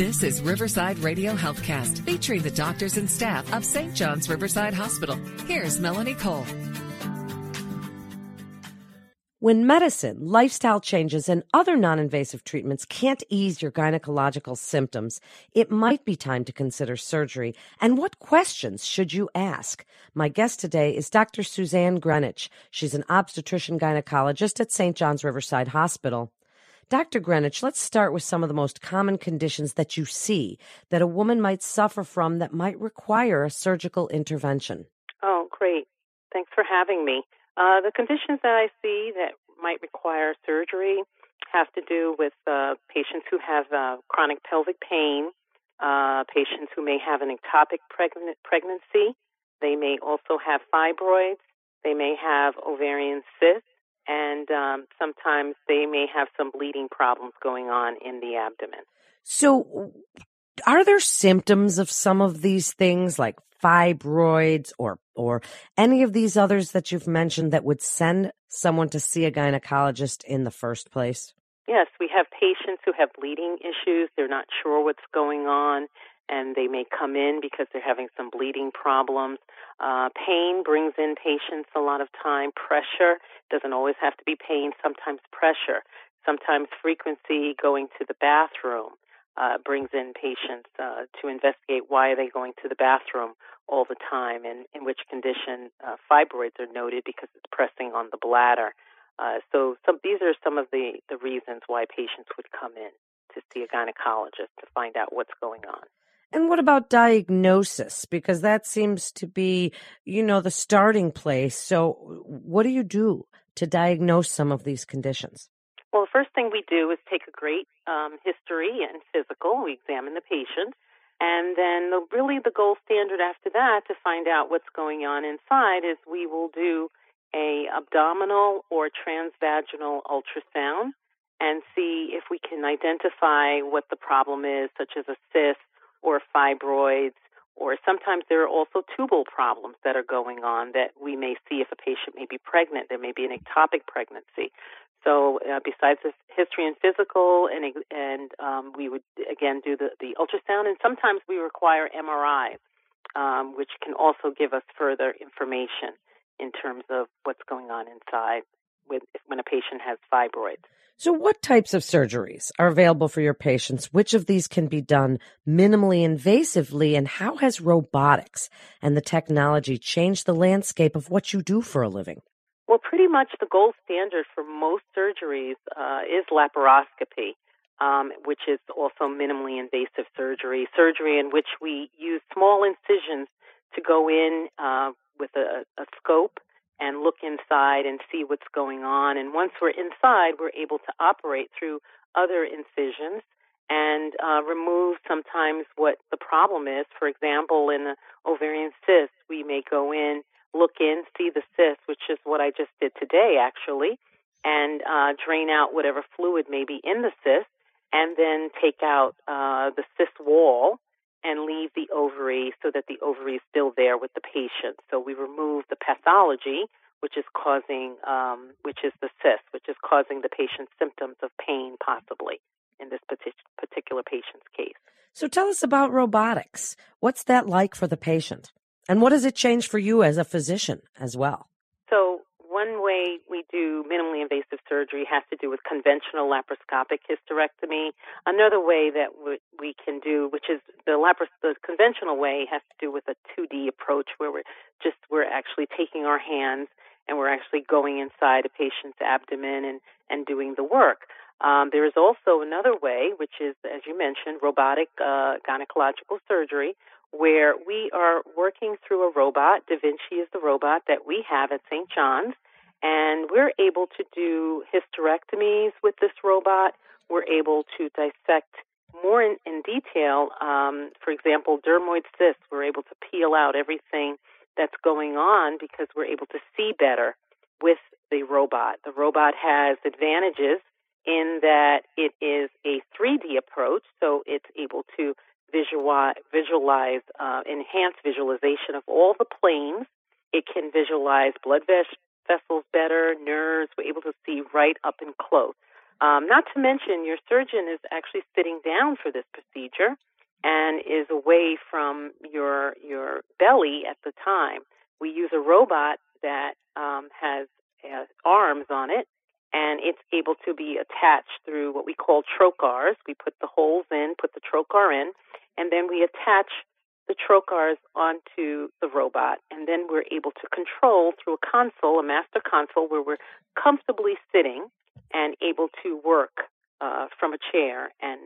This is Riverside Radio HealthCast, featuring the doctors and staff of St. John's Riverside Hospital. Here's Melanie Cole. When medicine, lifestyle changes, and other non-invasive treatments can't ease your gynecological symptoms, it might be time to consider surgery. And what questions should you ask? My guest today is Dr. Suzanne Greenwich. She's an obstetrician-gynecologist at St. John's Riverside Hospital. Dr. Greenwich, let's start with some of the most common conditions that you see that a woman might suffer from that might require a surgical intervention. Oh, great. Thanks for having me. The conditions that I see that might require surgery have to do with patients who have chronic pelvic pain, patients who may have an ectopic pregnancy. They may also have fibroids. They may have ovarian cysts, and sometimes they may have some bleeding problems going on in the abdomen. So are there symptoms of some of these things, like fibroids or any of these others that you've mentioned, that would send someone to see a gynecologist in the first place? Yes, we have patients who have bleeding issues. They're not sure what's going on, and they may come in because they're having some bleeding problems. Pain brings in patients a lot of time. Pressure doesn't always have to be pain, sometimes pressure. Sometimes frequency going to the bathroom brings in patients to investigate why are they going to the bathroom all the time, and in which condition fibroids are noted because it's pressing on the bladder. These are some of the reasons why patients would come in to see a gynecologist to find out what's going on. And what about diagnosis? Because that seems to be, the starting place. So what do you do to diagnose some of these conditions? Well, the first thing we do is take a great history and physical. We examine the patient. And then the gold standard after that to find out what's going on inside is we will do a abdominal or transvaginal ultrasound and see if we can identify what the problem is, such as a cyst or fibroids, or sometimes there are also tubal problems that are going on that we may see if a patient may be pregnant. There may be an ectopic pregnancy. So besides the history and physical, and we would, again, do the ultrasound. And sometimes we require MRI, which can also give us further information in terms of what's going on inside when a patient has fibroids. So what types of surgeries are available for your patients? Which of these can be done minimally invasively? And how has robotics and the technology changed the landscape of what you do for a living? Well, pretty much the gold standard for most surgeries is laparoscopy, which is also minimally invasive surgery in which we use small incisions to go in with a scope and look inside and see what's going on. And once we're inside, we're able to operate through other incisions and remove sometimes what the problem is. For example, in an ovarian cyst, we may go in, look in, see the cyst, which is what I just did today, actually, and drain out whatever fluid may be in the cyst, and then take out the cyst wall and leave the ovary so that the ovary is still there with the patient. So we remove the pathology, which is causing, which is the cyst, which is causing the patient symptoms of pain, possibly, in this particular patient's case. So tell us about robotics. What's that like for the patient? And what does it change for you as a physician as well? So one way we do minimally invasive surgery has to do with conventional laparoscopic hysterectomy. Another way that we can do, which is the conventional way, has to do with a 2D approach where we're actually taking our hands and we're actually going inside a patient's abdomen and doing the work. There is also another way, which is, as you mentioned, robotic gynecological surgery, where we are working through a robot. Da Vinci is the robot that we have at St. John's, and we're able to do hysterectomies with this robot. We're able to dissect more in detail, for example, dermoid cysts. We're able to peel out everything that's going on because we're able to see better with the robot. The robot has advantages in that it is a 3D approach, so it's able to enhanced visualization of all the planes. It can visualize blood vessels better, nerves. We're able to see right up and close. Not to mention, your surgeon is actually sitting down for this procedure and is away from your belly at the time. We use a robot that has arms on it, and it's able to be attached through what we call trocars. We put the holes in, put the trocar in, and then we attach the trocars onto the robot, and then we're able to control through a console, a master console, where we're comfortably sitting and able to work from a chair and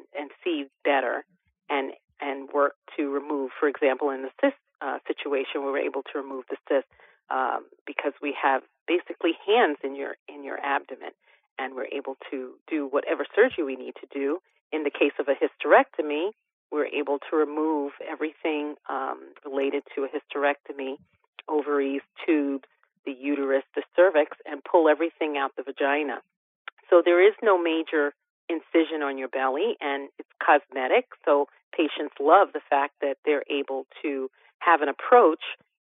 see better and work to remove, for example, in the cyst situation, we were able to remove the cyst because we have basically hands in your abdomen, and we're able to do whatever surgery we need to do. In the case of a hysterectomy, we're able to remove everything related to a hysterectomy, ovaries, tubes, the uterus, the cervix, and pull everything out the vagina. So there is no major incision on your belly, and it's cosmetic, so patients love the fact that they're able to have an approach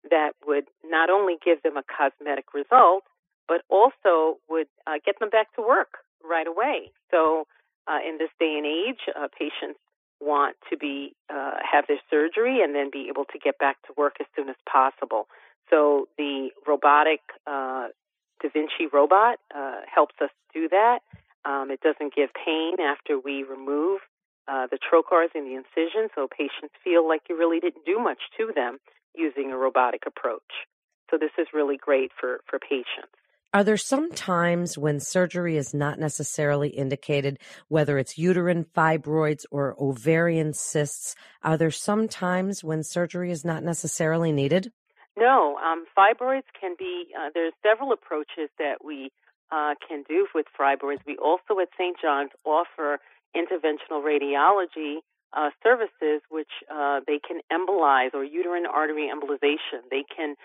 that would not only give them a cosmetic result, but also would get them back to work right away. So in this day and age, patients want to be have their surgery and then be able to get back to work as soon as possible. So the robotic Da Vinci robot helps us do that. It doesn't give pain after we remove the trocars in the incision, so patients feel like you really didn't do much to them using a robotic approach. So this is really great for patients. Are there some times when surgery is not necessarily indicated, whether it's uterine fibroids or ovarian cysts? Are there some times when surgery is not necessarily needed? No. Fibroids can be, there's several approaches that we can do with fibroids. We also at St. John's offer interventional radiology services, which they can embolize, or uterine artery embolization. They can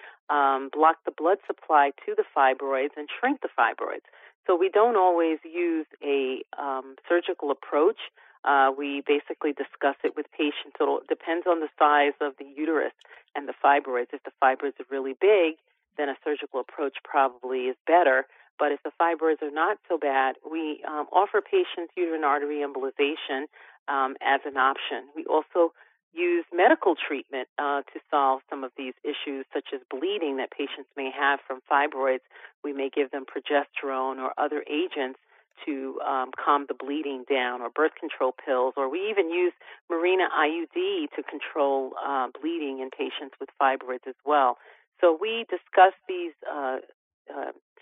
block the blood supply to the fibroids and shrink the fibroids. So we don't always use a surgical approach. We basically discuss it with patients. So it depends on the size of the uterus and the fibroids. If the fibroids are really big, then a surgical approach probably is better. But if the fibroids are not so bad, we offer patients uterine artery embolization as an option. We also use medical treatment to solve some of these issues, such as bleeding that patients may have from fibroids. We may give them progesterone or other agents to calm the bleeding down, or birth control pills, or we even use Mirena IUD to control bleeding in patients with fibroids as well. So we discuss these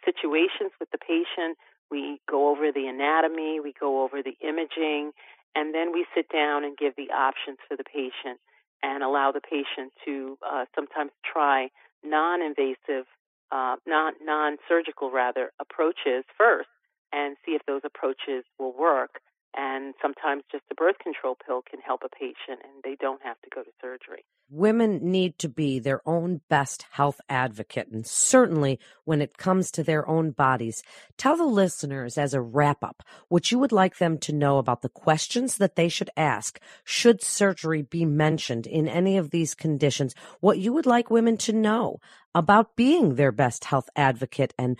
situations with the patient. We go over the anatomy, we go over the imaging, and then we sit down and give the options for the patient and allow the patient to sometimes try non-invasive, non-surgical rather, approaches first and see if those approaches will work. And sometimes just a birth control pill can help a patient, and they don't have to go to surgery. Women need to be their own best health advocate, and certainly when it comes to their own bodies. Tell the listeners, as a wrap-up, what you would like them to know about the questions that they should ask should surgery be mentioned in any of these conditions, what you would like women to know about being their best health advocate, and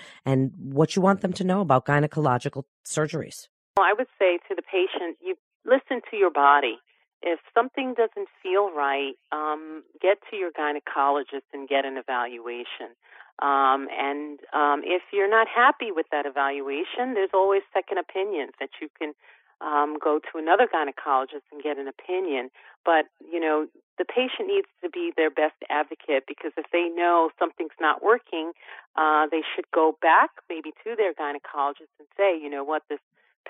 what you want them to know about gynecological surgeries. Well, I would say to the patient, you listen to your body. If something doesn't feel right, get to your gynecologist and get an evaluation. If you're not happy with that evaluation, there's always second opinions that you can go to another gynecologist and get an opinion. But, you know, the patient needs to be their best advocate, because if they know something's not working, they should go back maybe to their gynecologist and say, you know what, this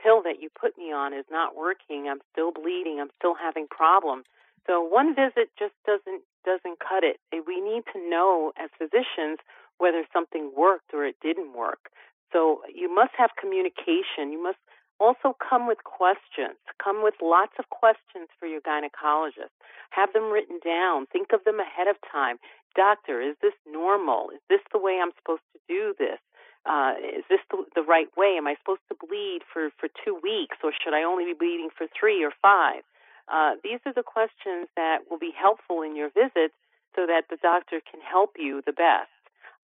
pill that you put me on is not working. I'm still bleeding. I'm still having problems. So one visit just doesn't cut it. We need to know as physicians whether something worked or it didn't work. So you must have communication. You must also come with questions. Come with lots of questions for your gynecologist. Have them written down. Think of them ahead of time. Doctor, is this normal? Is this the way I'm supposed to do this? Is this the right way? Am I supposed to bleed for 2 weeks, or should I only be bleeding for 3 or 5? These are the questions that will be helpful in your visits so that the doctor can help you the best.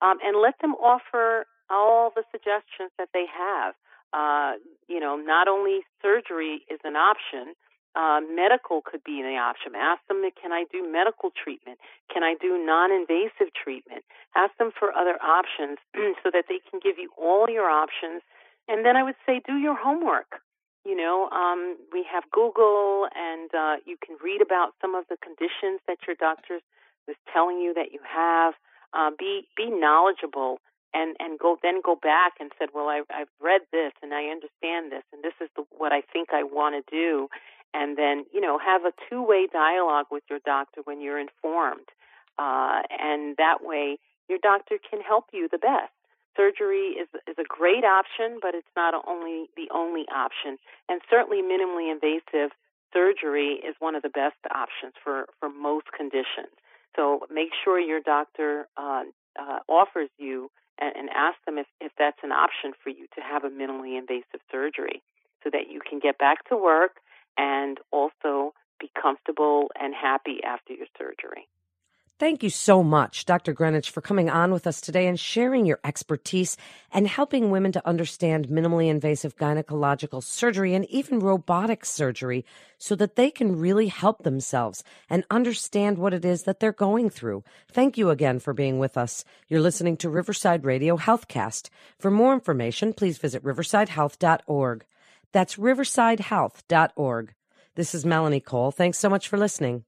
And let them offer all the suggestions that they have. Not only surgery is an option, medical could be an option. Ask them, can I do medical treatment? Can I do non-invasive treatment? Ask them for other options so that they can give you all your options. And then I would say do your homework. We have Google, and you can read about some of the conditions that your doctors was telling you that you have. Be knowledgeable, and go back and said, well, I've read this and I understand this, and this is what I think I want to do. And then, have a two-way dialogue with your doctor when you're informed. And that way your doctor can help you the best. Surgery is a great option, but it's not the only option. And certainly minimally invasive surgery is one of the best options for most conditions. So make sure your doctor offers you and ask them if that's an option for you to have a minimally invasive surgery so that you can get back to work and also be comfortable and happy after your surgery. Thank you so much, Dr. Greenwich, for coming on with us today and sharing your expertise and helping women to understand minimally invasive gynecological surgery and even robotic surgery so that they can really help themselves and understand what it is that they're going through. Thank you again for being with us. You're listening to Riverside Radio HealthCast. For more information, please visit RiversideHealth.org. That's RiversideHealth.org. This is Melanie Cole. Thanks so much for listening.